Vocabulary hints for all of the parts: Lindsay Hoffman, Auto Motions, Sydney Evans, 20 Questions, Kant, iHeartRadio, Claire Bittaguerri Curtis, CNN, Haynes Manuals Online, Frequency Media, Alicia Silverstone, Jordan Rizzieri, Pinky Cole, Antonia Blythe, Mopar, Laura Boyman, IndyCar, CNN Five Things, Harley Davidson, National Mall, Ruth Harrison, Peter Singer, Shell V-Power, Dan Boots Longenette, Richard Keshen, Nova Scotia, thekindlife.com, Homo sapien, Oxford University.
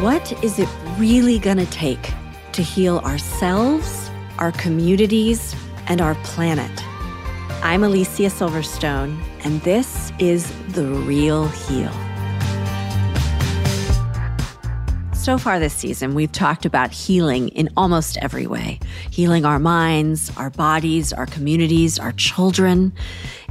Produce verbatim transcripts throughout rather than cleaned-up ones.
What is it really going to take to heal ourselves, our communities, and our planet? I'm Alicia Silverstone, and this is The Real Heal. So far this season, we've talked about healing in almost every way. Healing our minds, our bodies, our communities, our children.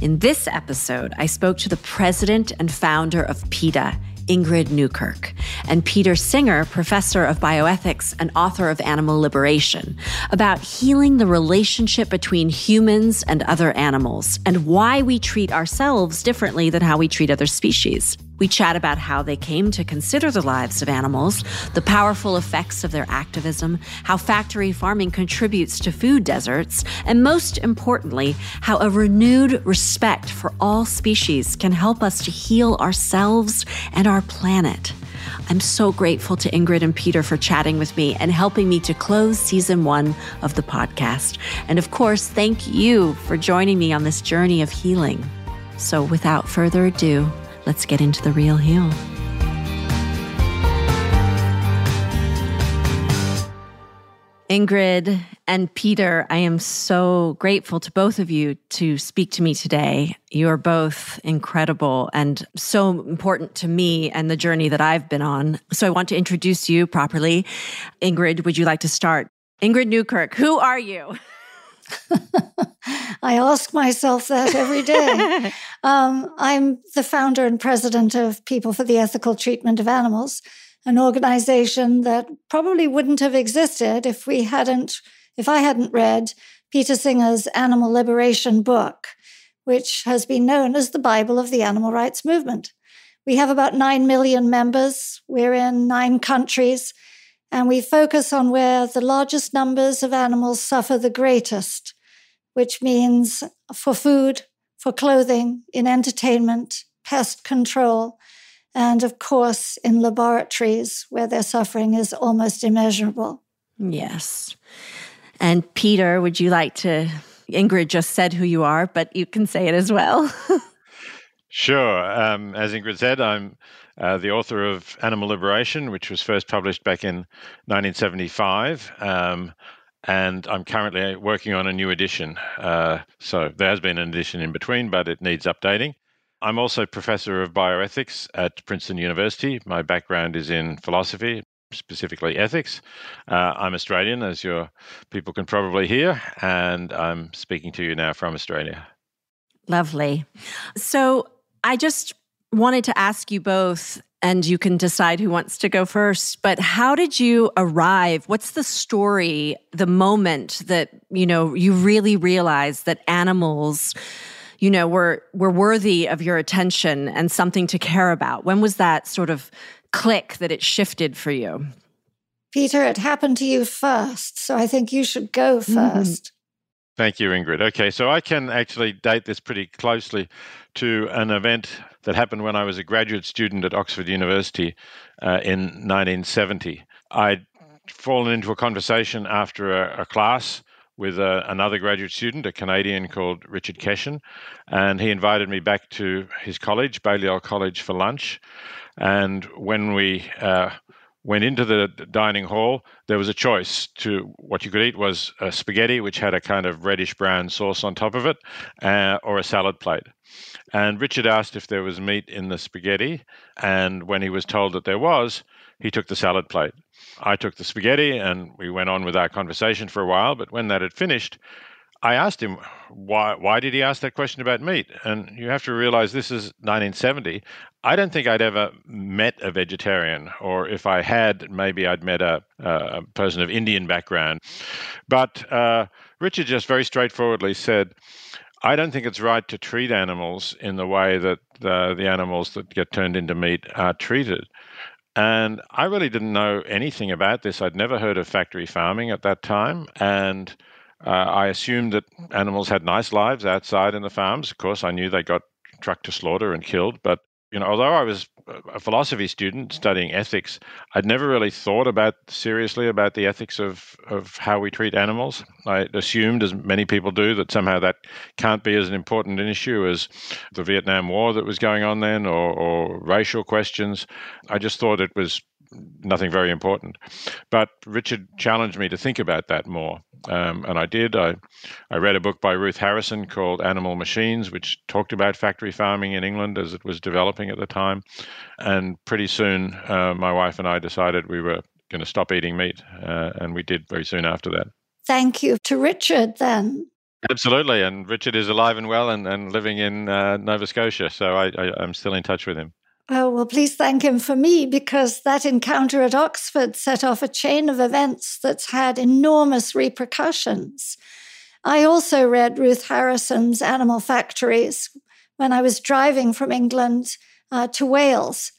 In this episode, I spoke to the president and founder of PETA, Ingrid Newkirk, and Peter Singer, professor of bioethics and author of Animal Liberation, about healing the relationship between humans and other animals and why we treat ourselves differently than how we treat other species. We chat about how they came to consider the lives of animals, the powerful effects of their activism, how factory farming contributes to food deserts, and most importantly, how a renewed respect for all species can help us to heal ourselves and our planet. I'm so grateful to Ingrid and Peter for chatting with me and helping me to close season one of the podcast. And of course, thank you for joining me on this journey of healing. So without further ado, let's get into The Real Heal. Ingrid and Peter, I am so grateful to both of you to speak to me today. You are both incredible and so important to me and the journey that I've been on. So I want to introduce you properly. Ingrid, would you like to start? Ingrid Newkirk, who are you? I ask myself that every day. um, I'm the founder and president of People for the Ethical Treatment of Animals, an organization that probably wouldn't have existed if we hadn't, if I hadn't read Peter Singer's Animal Liberation book, which has been known as the Bible of the animal rights movement. We have about nine million members. We're in nine countries. And we focus on where the largest numbers of animals suffer the greatest, which means for food, for clothing, in entertainment, pest control, and of course, in laboratories where their suffering is almost immeasurable. Yes. And Peter, would you like to, Ingrid just said who you are, but you can say it as well. Sure. Um, as Ingrid said, I'm uh, the author of Animal Liberation, which was first published back in nineteen seventy-five. Um, and I'm currently working on a new edition. Uh, so there has been an edition in between, but it needs updating. I'm also professor of bioethics at Princeton University. My background is in philosophy, specifically ethics. Uh, I'm Australian, as your people can probably hear, and I'm speaking to you now from Australia. Lovely. So I just wanted to ask you both, and you can decide who wants to go first, but how did you arrive? What's the story, the moment that, you know, you really realized that animals, you know, were were worthy of your attention and something to care about? When was that sort of click that it shifted for you? Peter, it happened to you first, so I think you should go first. Mm. Thank you, Ingrid. Okay, so I can actually date this pretty closely to an event that happened when I was a graduate student at Oxford University uh, in nineteen seventy. I'd fallen into a conversation after a, a class with a, another graduate student, a Canadian called Richard Keshen, and he invited me back to his college, Balliol College, for lunch. And when we uh, went into the dining hall, there was a choice to what you could eat was a spaghetti, which had a kind of reddish brown sauce on top of it, uh, or a salad plate. And Richard asked if there was meat in the spaghetti. And when he was told that there was, he took the salad plate. I took the spaghetti and we went on with our conversation for a while. But when that had finished, I asked him, why why did he ask that question about meat? And you have to realize this is nineteen seventy. I don't think I'd ever met a vegetarian, or if I had, maybe I'd met a, a person of Indian background. But uh, Richard just very straightforwardly said, I don't think it's right to treat animals in the way that the, the animals that get turned into meat are treated. And I really didn't know anything about this. I'd never heard of factory farming at that time. And uh, I assumed that animals had nice lives outside in the farms. Of course, I knew they got trucked to slaughter and killed. But, you know, although I was a philosophy student studying ethics, I'd never really thought about seriously about the ethics of, of how we treat animals. I assumed, as many people do, that somehow that can't be as an important an issue as the Vietnam War that was going on then, or, or racial questions. I just thought it was nothing very important. But Richard challenged me to think about that more. Um, and I did. I, I read a book by Ruth Harrison called Animal Machines, which talked about factory farming in England as it was developing at the time. And pretty soon, uh, my wife and I decided we were going to stop eating meat. Uh, and we did very soon after that. Thank you to Richard then. Absolutely. And Richard is alive and well and, and living in uh, Nova Scotia. So I, I, I'm still in touch with him. Oh, well, please thank him for me, because that encounter at Oxford set off a chain of events that's had enormous repercussions. I also read Ruth Harrison's Animal Factories when I was driving from England uh, to Wales.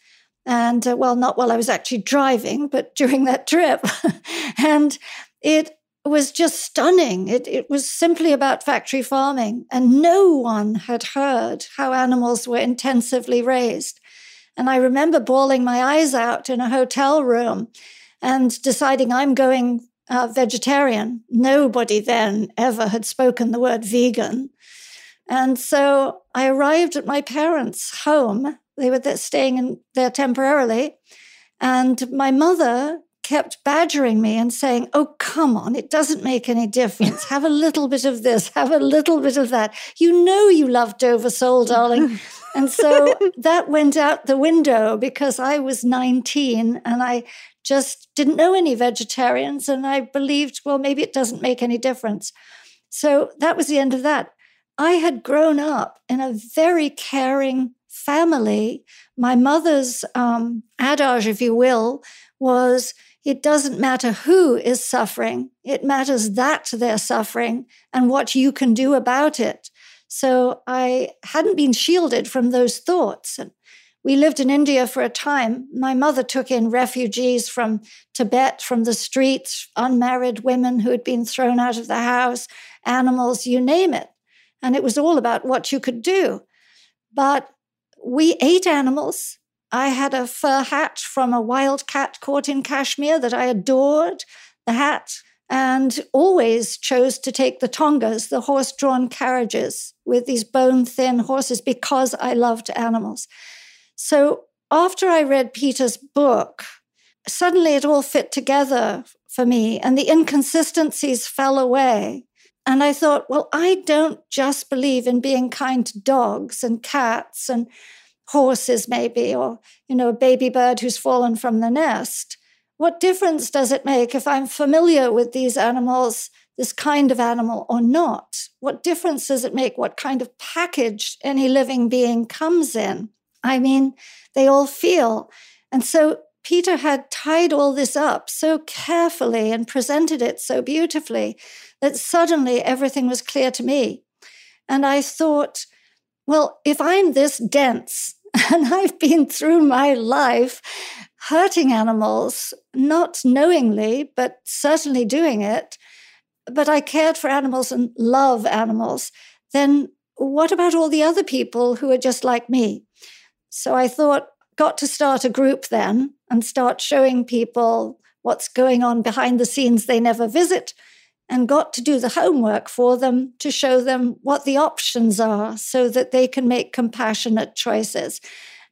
And, uh, well, not while I was actually driving, but during that trip. And it was just stunning. It, it was simply about factory farming, and no one had heard how animals were intensively raised. And I remember bawling my eyes out in a hotel room and deciding I'm going uh, vegetarian. Nobody then ever had spoken the word vegan. And so I arrived at my parents' home. They were there staying in there temporarily. And my mother kept badgering me and saying, oh, come on, it doesn't make any difference. Have a little bit of this, have a little bit of that. You know you love Dover sole, darling. And so that went out the window, because I was nineteen and I just didn't know any vegetarians. And I believed, well, maybe it doesn't make any difference. So that was the end of that. I had grown up in a very caring family. My mother's um, adage, if you will, was, it doesn't matter who is suffering. It matters that they're suffering and what you can do about it. So I hadn't been shielded from those thoughts. And we lived in India for a time. My mother took in refugees from Tibet, from the streets, unmarried women who had been thrown out of the house, animals, you name it. And it was all about what you could do. But we ate animals. I had a fur hat from a wild cat caught in Kashmir that I adored. The hat and always chose to take the tongas, the horse-drawn carriages with these bone-thin horses, because I loved animals. So after I read Peter's book, suddenly it all fit together for me, and the inconsistencies fell away. And I thought, well, I don't just believe in being kind to dogs and cats and horses maybe, or, you know, a baby bird who's fallen from the nest. What difference does it make if I'm familiar with these animals, this kind of animal or not? What difference does it make what kind of package any living being comes in? I mean, they all feel. And so Peter had tied all this up so carefully and presented it so beautifully that suddenly everything was clear to me. And I thought, well, if I'm this dense and I've been through my life hurting animals, not knowingly, but certainly doing it, but I cared for animals and love animals, then what about all the other people who are just like me? So I thought, got to start a group then and start showing people what's going on behind the scenes they never visit, and got to do the homework for them to show them what the options are so that they can make compassionate choices.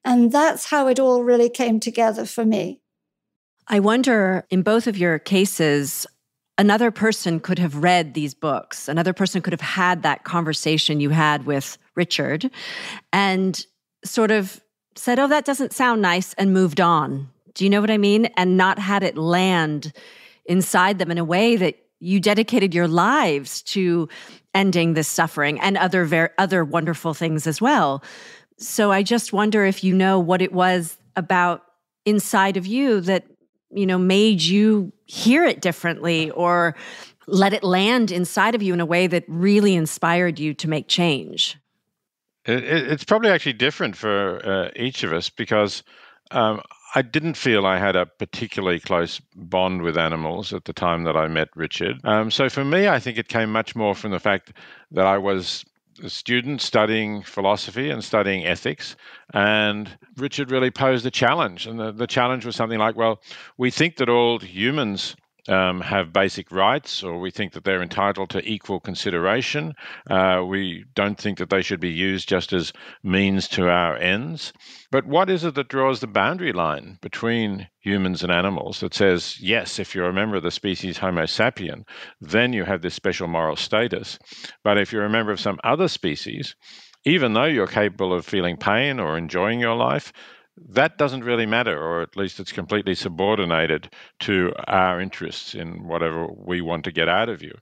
And that's how it all really came together for me. I wonder, in both of your cases, another person could have read these books. Another person could have had that conversation you had with Richard and sort of said, oh, that doesn't sound nice, and moved on. Do you know what I mean? And not had it land inside them in a way that you dedicated your lives to ending this suffering and other ver- other wonderful things as well. So I just wonder if you know what it was about inside of you that, you know, made you hear it differently or let it land inside of you in a way that really inspired you to make change. It, it, it's probably actually different for uh, each of us, because um, I didn't feel I had a particularly close bond with animals at the time that I met Richard. Um, so for me, I think it came much more from the fact that I was a student studying philosophy and studying ethics, and Richard really posed a challenge. And the, the challenge was something like, well, we think that all humans Um, have basic rights, or we think that they're entitled to equal consideration. Uh, we don't think that they should be used just as means to our ends. But what is it that draws the boundary line between humans and animals that says, yes, if you're a member of the species Homo sapien, then you have this special moral status. But if you're a member of some other species, even though you're capable of feeling pain or enjoying your life, that doesn't really matter, or at least it's completely subordinated to our interests in whatever we want to get out of you.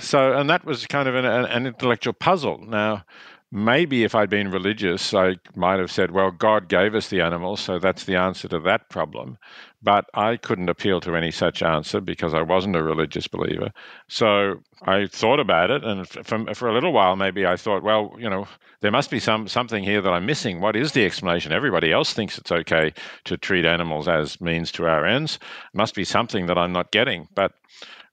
So, and that was kind of an, an intellectual puzzle. Now, maybe if I'd been religious, I might have said, well, God gave us the animals, so that's the answer to that problem. But I couldn't appeal to any such answer because I wasn't a religious believer. So I thought about it, and for, for a little while, maybe I thought, well, you know, there must be some something here that I'm missing. What is the explanation? Everybody else thinks it's okay to treat animals as means to our ends. It must be something that I'm not getting. But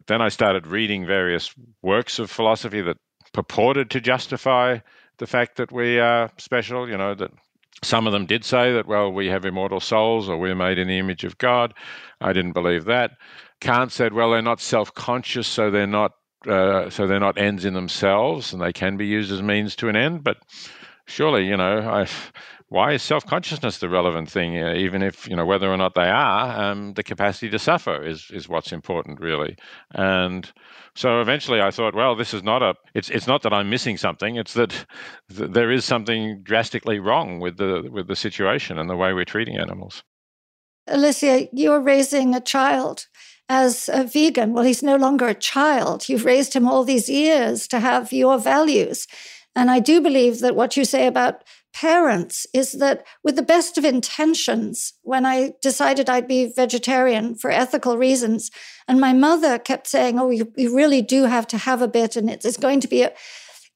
then I started reading various works of philosophy that purported to justify the fact that we are special, you know, that some of them did say that, well, we have immortal souls or we're made in the image of God. I didn't believe that. Kant said, well, they're not self-conscious, so they're not uh, so they're not ends in themselves, and they can be used as means to an end. But surely, you know, I, why is self-consciousness the relevant thing? Uh, even if, you know, whether or not they are, um, the capacity to suffer is is what's important, really. And so eventually I thought, well, this is not a, it's it's not that I'm missing something, it's that th- there is something drastically wrong with the with the situation and the way we're treating animals. Alicia, you're raising a child as a vegan. Well, he's no longer a child. You've raised him all these years to have your values. And I do believe that what you say about parents is that, with the best of intentions, when I decided I'd be vegetarian for ethical reasons, and my mother kept saying, oh, you, you really do have to have a bit, and it's, it's going to be a...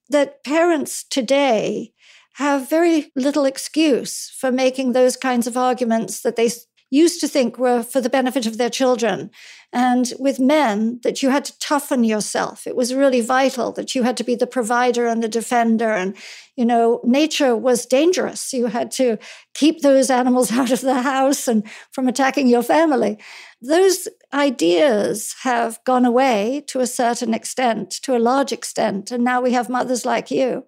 that parents today have very little excuse for making those kinds of arguments that they used to think were for the benefit of their children. And with men, that you had to toughen yourself. It was really vital that you had to be the provider and the defender. And, you know, nature was dangerous. You had to keep those animals out of the house and from attacking your family. Those ideas have gone away to a certain extent, to a large extent. And now we have mothers like you.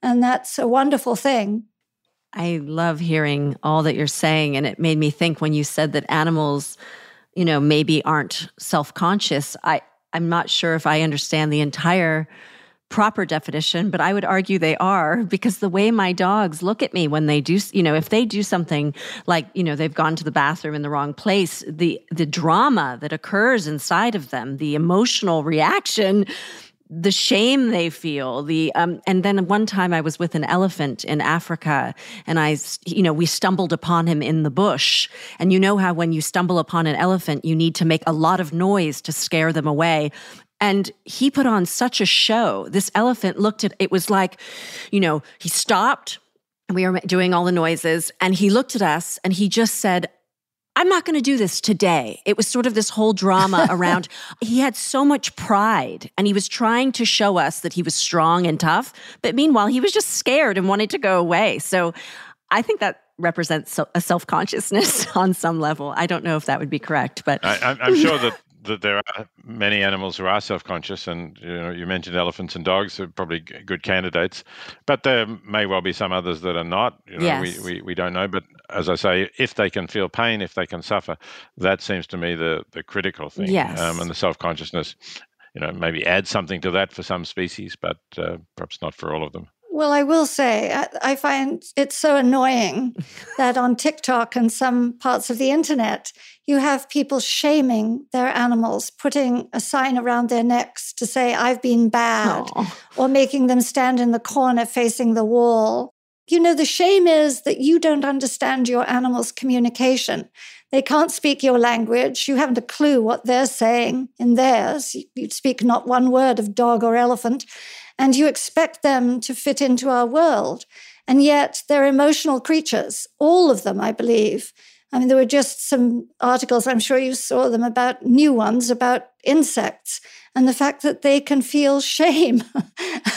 And that's a wonderful thing. I love hearing all that you're saying. And it made me think when you said that animals, you know, maybe aren't self-conscious. I, I'm not sure if I understand the entire proper definition, but I would argue they are, because the way my dogs look at me when they do, you know, if they do something like, you know, they've gone to the bathroom in the wrong place, the the drama that occurs inside of them, the emotional reaction, the shame they feel, the um, and then one time I was with an elephant in Africa, and I, you know, we stumbled upon him in the bush, and you know how when you stumble upon an elephant, you need to make a lot of noise to scare them away. And he put on such a show. This elephant looked at, it was like, you know, he stopped, and we were doing all the noises, and he looked at us, and he just said, "I'm not going to do this today." It was sort of this whole drama around, he had so much pride and he was trying to show us that he was strong and tough. But meanwhile, he was just scared and wanted to go away. So I think that represents a self-consciousness on some level. I don't know if that would be correct, but I, I'm sure that, that there are many animals who are self-conscious, and you know, you mentioned elephants and dogs are probably good candidates, but there may well be some others that are not. You know, yes. we, we, we don't know, but as I say, if they can feel pain, if they can suffer, that seems to me the, the critical thing. Yes. Um, and the self-consciousness, you know, maybe add something to that for some species, but uh, perhaps not for all of them. Well, I will say, I, I find it so annoying that on TikTok and some parts of the internet, you have people shaming their animals, putting a sign around their necks to say, "I've been bad," Aww. Or making them stand in the corner facing the wall. You know, the shame is that you don't understand your animal's communication. They can't speak your language. You haven't a clue what they're saying in theirs. You speak not one word of dog or elephant. And you expect them to fit into our world. And yet they're emotional creatures, all of them, I believe. I mean, there were just some articles, I'm sure you saw them, about new ones, about insects and the fact that they can feel shame.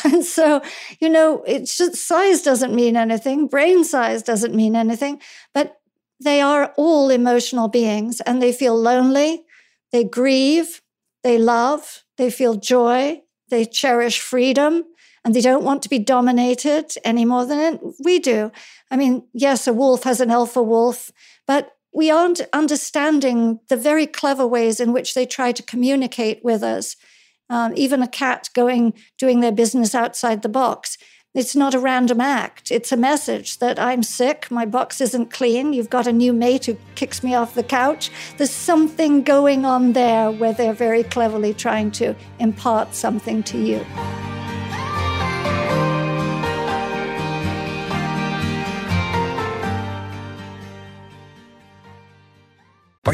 And so, you know, it's just, size doesn't mean anything. Brain size doesn't mean anything. But they are all emotional beings, and they feel lonely. They grieve. They love. They feel joy. They cherish freedom, and they don't want to be dominated any more than we do. I mean, yes, a wolf has an alpha wolf, but we aren't understanding the very clever ways in which they try to communicate with us. Um, even a cat going, doing their business outside the box. It's not a random act. It's a message that I'm sick, my box isn't clean, you've got a new mate who kicks me off the couch. There's something going on there where they're very cleverly trying to impart something to you. Are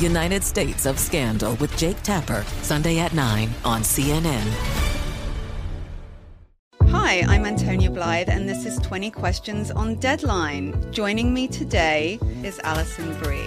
United States of Scandal with Jake Tapper, Sunday at nine on C N N. Hi, I'm Antonia Blythe, and this is twenty Questions on Deadline. Joining me today is Alison Brie.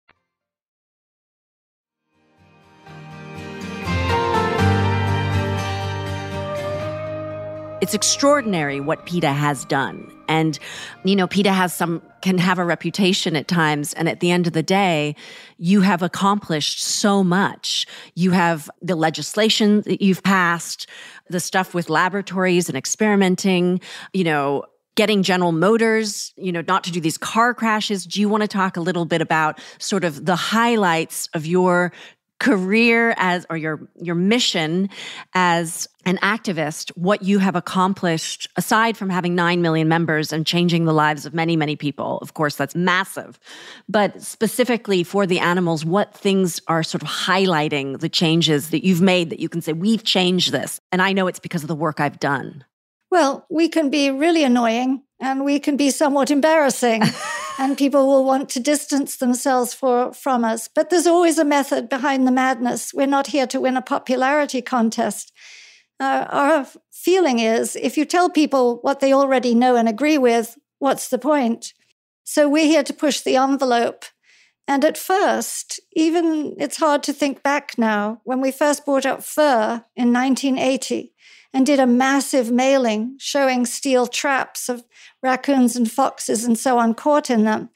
It's extraordinary what PETA has done. And, you know, PETA has some can have a reputation at times. And at the end of the day, you have accomplished so much. You have the legislation that you've passed, the stuff with laboratories and experimenting, you know, getting General Motors, you know, not to do these car crashes. Do you want to talk a little bit about sort of the highlights of your career as, or your your mission as an activist, what you have accomplished aside from having nine million members and changing the lives of many, many people? Of course, that's massive. But specifically for the animals, what things are sort of highlighting the changes that you've made that you can say, we've changed this, and I know it's because of the work I've done? Well, we can be really annoying and we can be somewhat embarrassing. And people will want to distance themselves for, from us. But there's always a method behind the madness. We're not here to win a popularity contest. Uh, our feeling is, if you tell people what they already know and agree with, what's the point? So we're here to push the envelope. And at first, even it's hard to think back now, when we first brought up fur in nineteen eighty and did a massive mailing showing steel traps of raccoons and foxes and so on caught in them.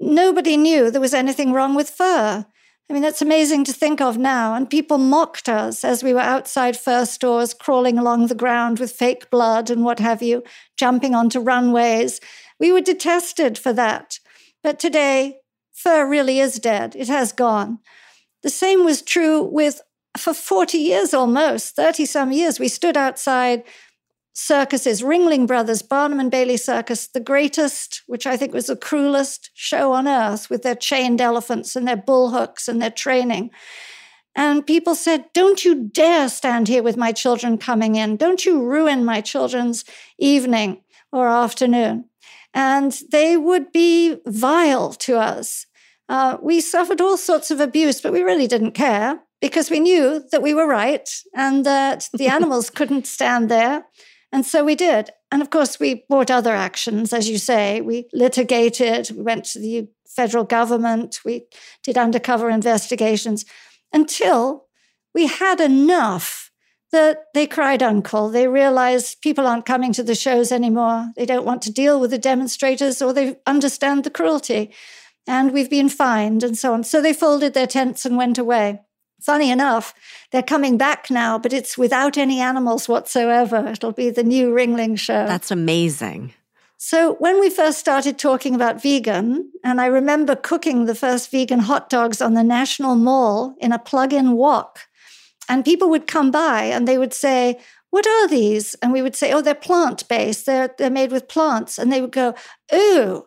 Nobody knew there was anything wrong with fur. I mean, that's amazing to think of now. And people mocked us as we were outside fur stores, crawling along the ground with fake blood and what have you, jumping onto runways. We were detested for that. But today, fur really is dead. It has gone. The same was true with For forty years almost, thirty-some years, we stood outside circuses, Ringling Brothers, Barnum and Bailey Circus, the greatest, which I think was the cruelest show on earth, with their chained elephants and their bull hooks and their training. And people said, "Don't you dare stand here with my children coming in. Don't you ruin my children's evening or afternoon." And they would be vile to us. Uh, we suffered all sorts of abuse, but we really didn't care, because we knew that we were right and that the animals couldn't stand there. And so we did. And of course, we brought other actions, as you say. We litigated, we went to the federal government, we did undercover investigations, until we had enough that they cried uncle. They realized people aren't coming to the shows anymore. They don't want to deal with the demonstrators, or they understand the cruelty. And we've been fined and so on. So they folded their tents and went away. Funny enough, they're coming back now, but it's without any animals whatsoever. It'll be the new Ringling show. That's amazing. So when we first started talking about vegan, and I remember cooking the first vegan hot dogs on the National Mall in a plug-in wok, and people would come by and they would say, "What are these?" And we would say, "Oh, they're plant-based. They're, they're made with plants." And they would go, "Ooh."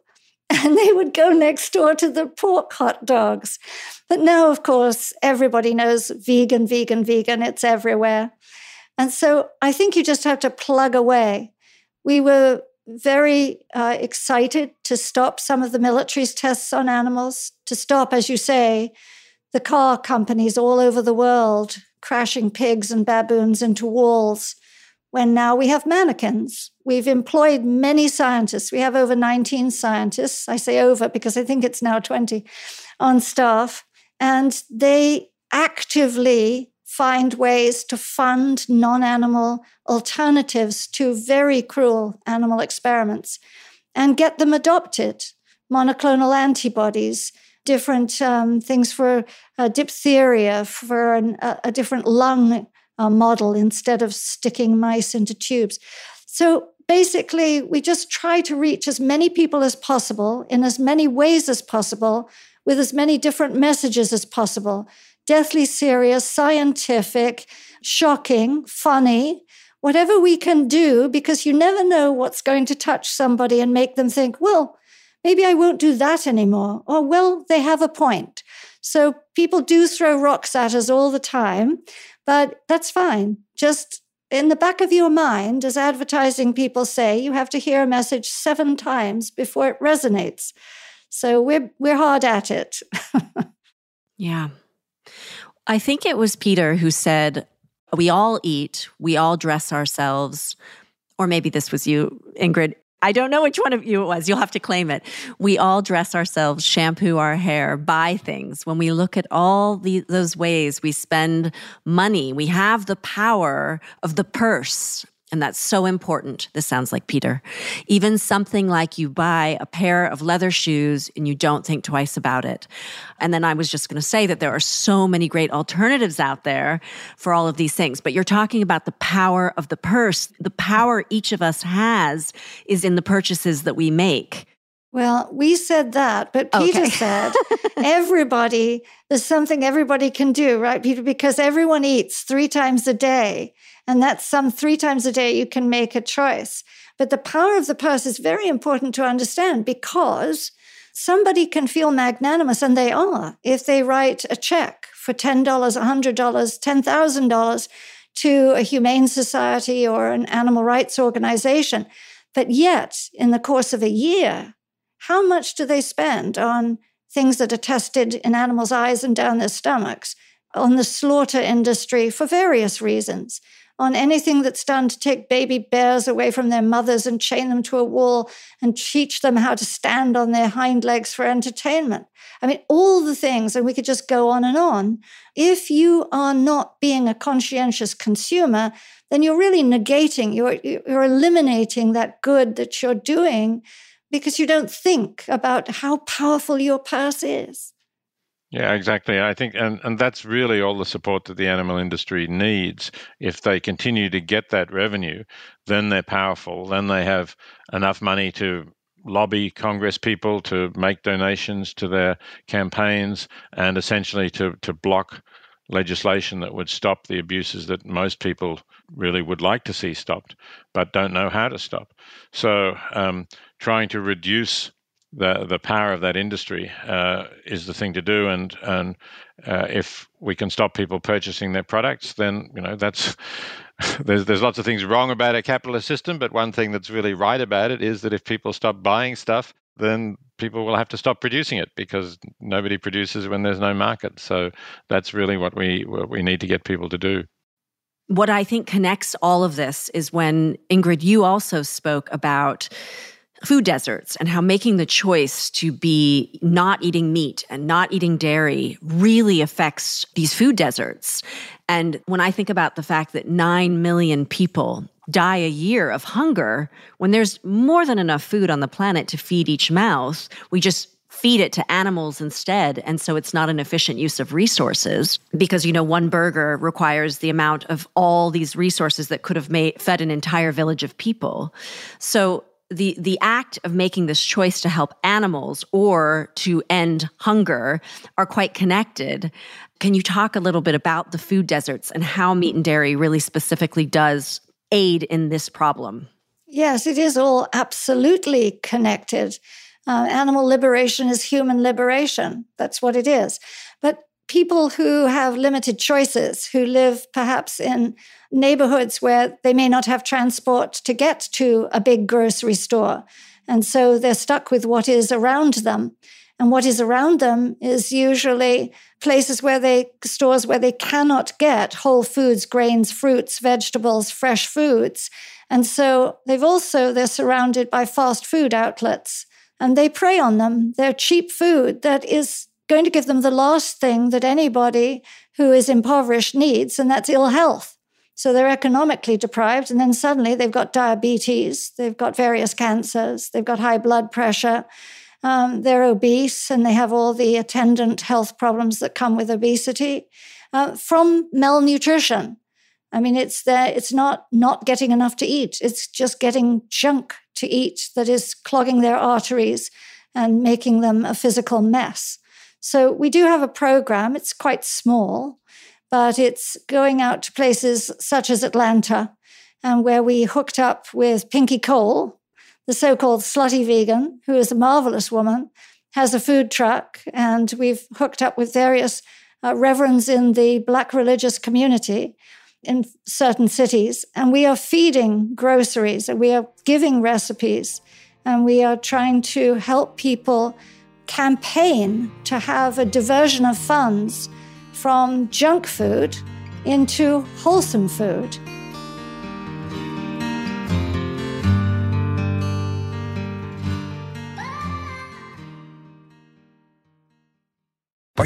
And they would go next door to the pork hot dogs. But now, of course, everybody knows vegan, vegan, vegan. It's everywhere. And so I think you just have to plug away. We were very uh, excited to stop some of the military's tests on animals, to stop, as you say, the car companies all over the world crashing pigs and baboons into walls, when now we have mannequins. We've employed many scientists. We have over nineteen scientists. I say over because I think it's now twenty on staff. And they actively find ways to fund non-animal alternatives to very cruel animal experiments and get them adopted. Monoclonal antibodies, different um, things for uh, diphtheria, for an, a, a different lung uh, model instead of sticking mice into tubes. So basically, we just try to reach as many people as possible in as many ways as possible with as many different messages as possible. Deathly serious, scientific, shocking, funny, whatever we can do, because you never know what's going to touch somebody and make them think, well, maybe I won't do that anymore, or, well, they have a point. So people do throw rocks at us all the time, but that's fine. Just in the back of your mind, as advertising people say, you have to hear a message seven times before it resonates. So we're we're hard at it. Yeah. I think it was Peter who said, we all eat, we all dress ourselves, or maybe this was you, Ingrid. I don't know which one of you it was. You'll have to claim it. We all dress ourselves, shampoo our hair, buy things. When we look at all the, those ways we spend money, we have the power of the purse. And that's so important. This sounds like Peter. Even something like you buy a pair of leather shoes and you don't think twice about it. And then I was just going to say that there are so many great alternatives out there for all of these things. But you're talking about the power of the purse. The power each of us has is in the purchases that we make. Well, we said that, but Peter okay. said everybody, there's something everybody can do, right, Peter? Because everyone eats three times a day. And that's some three times a day you can make a choice. But the power of the purse is very important to understand because somebody can feel magnanimous, and they are, if they write a check for ten dollars, one hundred dollars, ten thousand dollars to a humane society or an animal rights organization. But yet, in the course of a year, how much do they spend on things that are tested in animals' eyes and down their stomachs, on the slaughter industry for various reasons, on anything that's done to take baby bears away from their mothers and chain them to a wall and teach them how to stand on their hind legs for entertainment. I mean, all the things, and we could just go on and on. If you are not being a conscientious consumer, then you're really negating, you're, you're eliminating that good that you're doing because you don't think about how powerful your purse is. Yeah, exactly. I think, and, and that's really all the support that the animal industry needs. If they continue to get that revenue, then they're powerful. Then they have enough money to lobby Congress people, to make donations to their campaigns, and essentially to, to block legislation that would stop the abuses that most people really would like to see stopped, but don't know how to stop. So um, trying to reduce The, the power of that industry uh, is the thing to do, and and uh, if we can stop people purchasing their products, then you know that's there's there's lots of things wrong about our capitalist system, but one thing that's really right about it is that if people stop buying stuff, then people will have to stop producing it because nobody produces when there's no market. So that's really what we what we need to get people to do. What I think connects all of this is when Ingrid, you also spoke about food deserts and how making the choice to be not eating meat and not eating dairy really affects these food deserts. And when I think about the fact that nine million people die a year of hunger, when there's more than enough food on the planet to feed each mouth, we just feed it to animals instead. And so it's not an efficient use of resources because, you know, one burger requires the amount of all these resources that could have made, fed an entire village of people. So The the act of making this choice to help animals or to end hunger are quite connected. Can you talk a little bit about the food deserts and how meat and dairy really specifically does aid in this problem? Yes, it is all absolutely connected. Uh, animal liberation is human liberation. That's what it is. But people who have limited choices, who live perhaps in neighborhoods where they may not have transport to get to a big grocery store. And so they're stuck with what is around them. And what is around them is usually places where they, stores where they cannot get whole foods, grains, fruits, vegetables, fresh foods. And so they've also, they're surrounded by fast food outlets and they prey on them. They're cheap food that is going to give them the last thing that anybody who is impoverished needs, and that's ill health. So they're economically deprived, and then suddenly they've got diabetes, they've got various cancers, they've got high blood pressure, um, they're obese, and they have all the attendant health problems that come with obesity uh, from malnutrition. I mean, it's the, it's not not getting enough to eat. It's just getting junk to eat that is clogging their arteries and making them a physical mess. So we do have a program. It's quite small, but it's going out to places such as Atlanta, and where we hooked up with Pinky Cole, the so-called slutty vegan, who is a marvelous woman, has a food truck, and we've hooked up with various uh, reverends in the Black religious community in certain cities, and we are feeding groceries, and we are giving recipes, and we are trying to help people campaign to have a diversion of funds from junk food into wholesome food. Are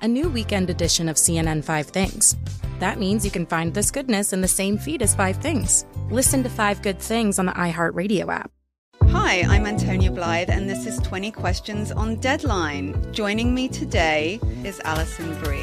a new weekend edition of C N N Five Things. That means you can find this goodness in the same feed as Five Things. Listen to Five Good Things on the iHeartRadio app. Hi, I'm Antonia Blythe, and this is twenty Questions on Deadline. Joining me today is Alison Brie.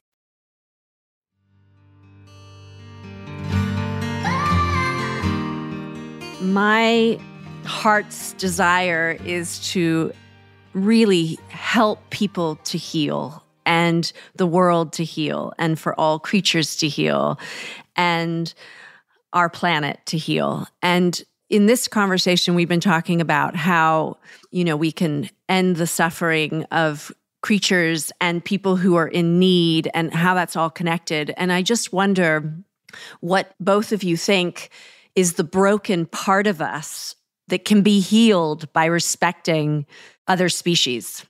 My heart's desire is to really help people to heal and the world to heal, and for all creatures to heal, and our planet to heal. And in this conversation, we've been talking about how, you know, we can end the suffering of creatures and people who are in need, and how that's all connected. And I just wonder what both of you think is the broken part of us that can be healed by respecting other species.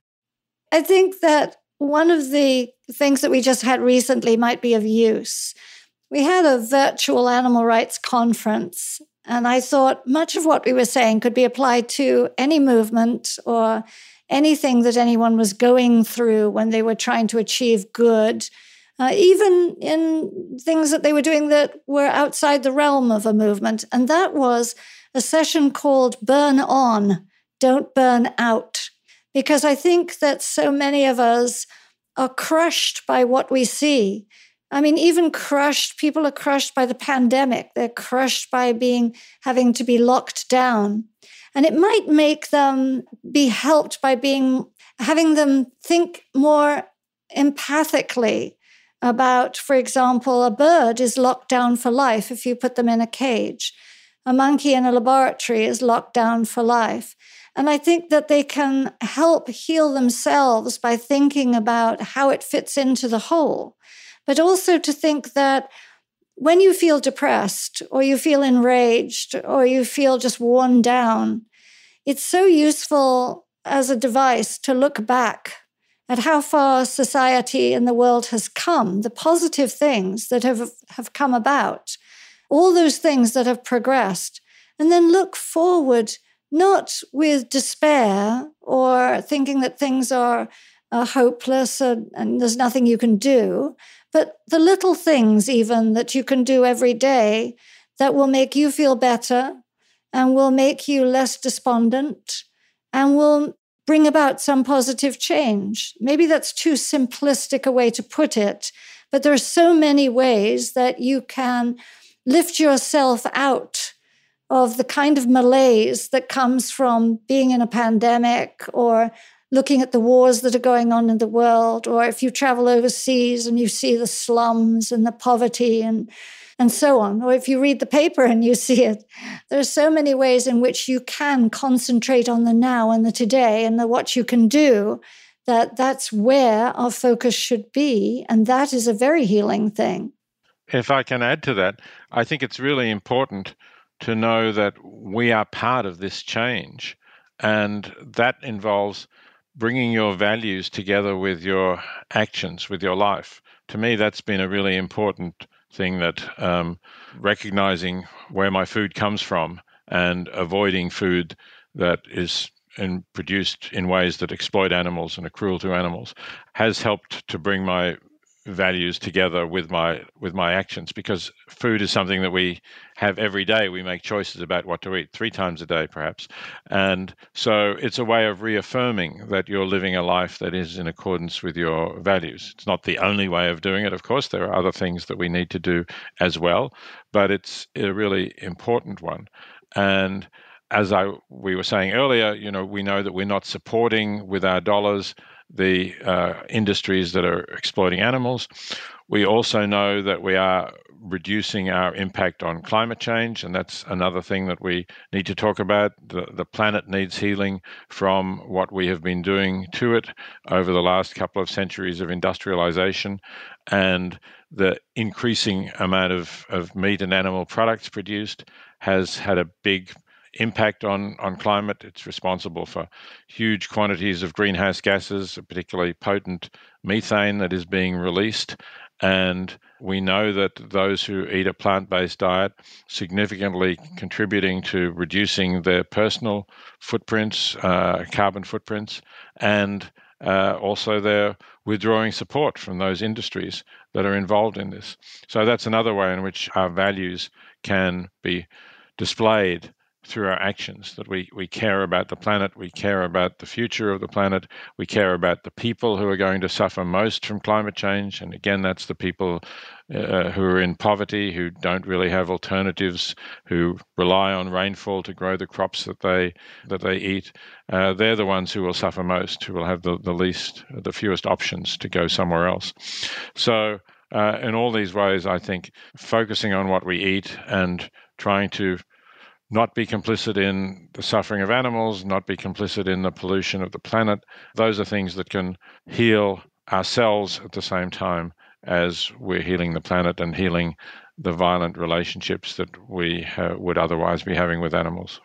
I think that one of the things that we just had recently might be of use. We had a virtual animal rights conference, and I thought much of what we were saying could be applied to any movement or anything that anyone was going through when they were trying to achieve good, uh, even in things that they were doing that were outside the realm of a movement. And that was a session called Burn On, Don't Burn Out. Because I think that so many of us are crushed by what we see. I mean, even crushed, people are crushed by the pandemic. They're crushed by being having to be locked down. And it might make them be helped by being having them think more empathically about, for example, a bird is locked down for life if you put them in a cage. A monkey in a laboratory is locked down for life. And I think that they can help heal themselves by thinking about how it fits into the whole, but also to think that when you feel depressed or you feel enraged or you feel just worn down, it's so useful as a device to look back at how far society and the world has come, the positive things that have, have come about, all those things that have progressed, and then look forward, not with despair or thinking that things are, are hopeless and, and there's nothing you can do, but the little things even that you can do every day that will make you feel better and will make you less despondent and will bring about some positive change. Maybe that's too simplistic a way to put it, but there are so many ways that you can lift yourself out of the kind of malaise that comes from being in a pandemic or looking at the wars that are going on in the world, or if you travel overseas and you see the slums and the poverty and, and so on, or if you read the paper and you see it. There are so many ways in which you can concentrate on the now and the today and the what you can do, that that's where our focus should be. And that is a very healing thing. If I can add to that, I think it's really important to know that we are part of this change. And that involves bringing your values together with your actions, with your life. To me, that's been a really important thing, that um, recognizing where my food comes from and avoiding food that is in, produced in ways that exploit animals and are cruel to animals has helped to bring my values together with my with my actions, because food is something that we have every day. We make choices about what to eat three times a day, perhaps. And so it's a way of reaffirming that you're living a life that is in accordance with your values. It's not the only way of doing it. Of course, there are other things that we need to do as well, but it's a really important one. And as I we were saying earlier, you know, we know that we're not supporting with our dollars the uh, industries that are exploiting animals. We also know that we are reducing our impact on climate change, and that's another thing that we need to talk about. The, the planet needs healing from what we have been doing to it over the last couple of centuries of industrialization, and the increasing amount of, of meat and animal products produced has had a big impact on, on climate. It's responsible for huge quantities of greenhouse gases, particularly potent methane that is being released. And we know that those who eat a plant-based diet significantly contributing to reducing their personal footprints, uh, carbon footprints, and uh, also they're withdrawing support from those industries that are involved in this. So that's another way in which our values can be displayed through our actions, that we, we care about the planet, we care about the future of the planet, we care about the people who are going to suffer most from climate change. And again, that's the people uh, who are in poverty, who don't really have alternatives, who rely on rainfall to grow the crops that they that they eat. Uh, they're the ones who will suffer most, who will have the, the least, the fewest options to go somewhere else. So uh, in all these ways, I think focusing on what we eat and trying to not be complicit in the suffering of animals, not be complicit in the pollution of the planet. Those are things that can heal ourselves at the same time as we're healing the planet and healing the violent relationships that we uh, would otherwise be having with animals.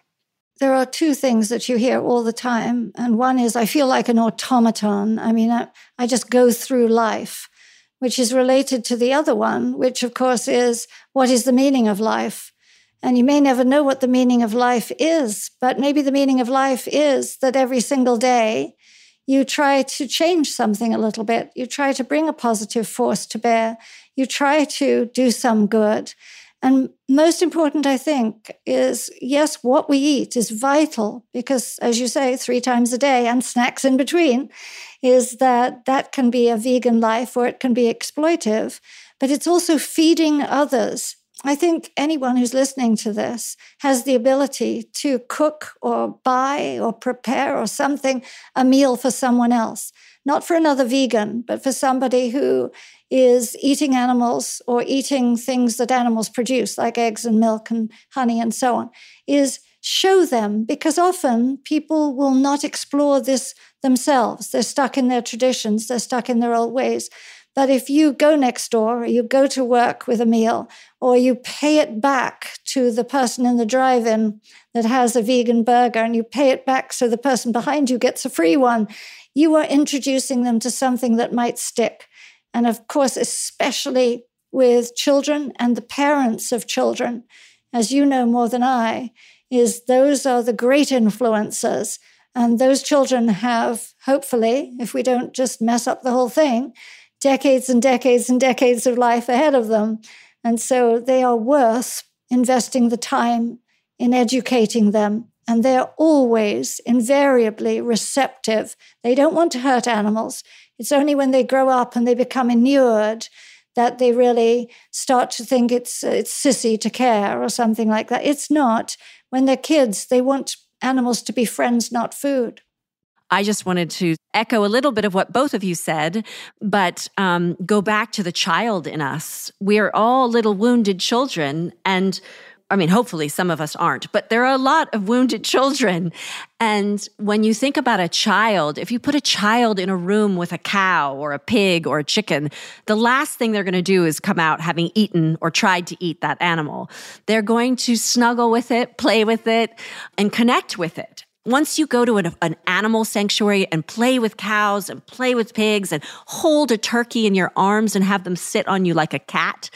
There are two things that you hear all the time. And one is, I feel like an automaton. I mean, I, I just go through life, which is related to the other one, which of course is, what is the meaning of life? And you may never know what the meaning of life is, but maybe the meaning of life is that every single day you try to change something a little bit. You try to bring a positive force to bear. You try to do some good. And most important, I think, is, yes, what we eat is vital because, as you say, three times a day and snacks in between, is that that can be a vegan life or it can be exploitive, but it's also feeding others. I think anyone who's listening to this has the ability to cook or buy or prepare or something, a meal for someone else. Not for another vegan, but for somebody who is eating animals or eating things that animals produce, like eggs and milk and honey and so on, is show them, because often people will not explore this themselves. They're stuck in their traditions. They're stuck in their old ways. But if you go next door, or you go to work with a meal, or you pay it back to the person in the drive-in that has a vegan burger, and you pay it back so the person behind you gets a free one, you are introducing them to something that might stick. And of course, especially with children and the parents of children, as you know more than I, is those are the great influencers. And those children have, hopefully, if we don't just mess up the whole thing, decades and decades and decades of life ahead of them. And so they are worth investing the time in educating them. And they're always invariably receptive. They don't want to hurt animals. It's only when they grow up and they become inured that they really start to think it's, it's sissy to care or something like that. It's not. When they're kids, they want animals to be friends, not food. I just wanted to echo a little bit of what both of you said, but um, go back to the child in us. We are all little wounded children. And I mean, hopefully some of us aren't, but there are a lot of wounded children. And when you think about a child, if you put a child in a room with a cow or a pig or a chicken, the last thing they're going to do is come out having eaten or tried to eat that animal. They're going to snuggle with it, play with it, and connect with it. Once you go to an, an animal sanctuary and play with cows and play with pigs and hold a turkey in your arms and have them sit on you like a cat,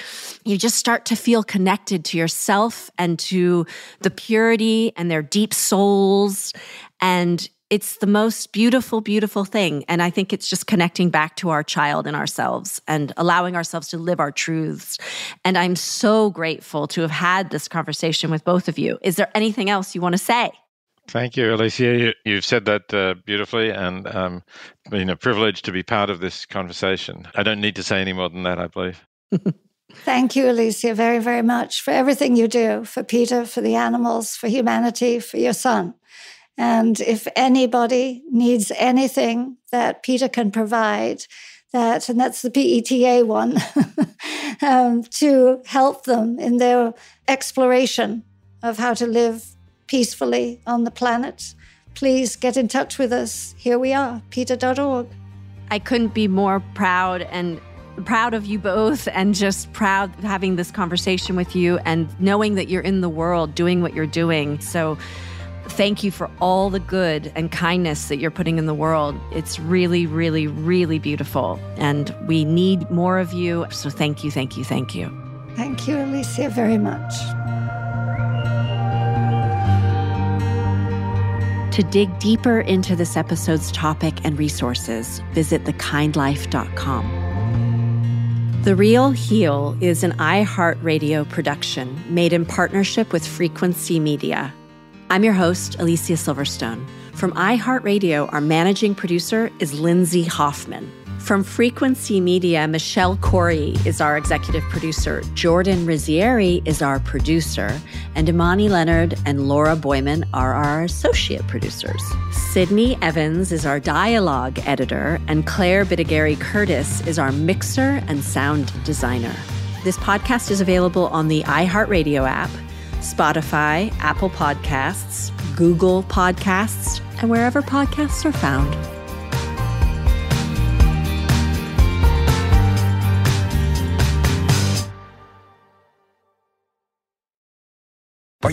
you just start to feel connected to yourself and to the purity and their deep souls. And it's the most beautiful, beautiful thing. And I think it's just connecting back to our child and ourselves and allowing ourselves to live our truths. And I'm so grateful to have had this conversation with both of you. Is there anything else you want to say? Thank you, Alicia. You, you've said that uh, beautifully, and um, it's been a privilege to be part of this conversation. I don't need to say any more than that, I believe. Thank you, Alicia, very, very much for everything you do, for Peter, for the animals, for humanity, for your son. And if anybody needs anything that Peter can provide, that, and that's the PETA one, um, to help them in their exploration of how to live peacefully on the planet, please get in touch with us. Here we are, PETA dot org. I couldn't be more proud and proud of you both, and just proud of having this conversation with you and knowing that you're in the world doing what you're doing. So thank you for all the good and kindness that you're putting in the world. It's really, really, really beautiful. And we need more of you. So thank you, thank you, thank you. Thank you, Alicia, very much. To dig deeper into this episode's topic and resources, visit the kind life dot com. The Real Heal is an iHeartRadio production made in partnership with Frequency Media. I'm your host, Alicia Silverstone. From iHeartRadio, our managing producer is Lindsay Hoffman. From Frequency Media, Michelle Corey is our executive producer. Jordan Rizzieri is our producer. And Imani Leonard and Laura Boyman are our associate producers. Sydney Evans is our dialogue editor. And Claire Bittaguerri Curtis is our mixer and sound designer. This podcast is available on the iHeartRadio app, Spotify, Apple Podcasts, Google Podcasts, and wherever podcasts are found. Are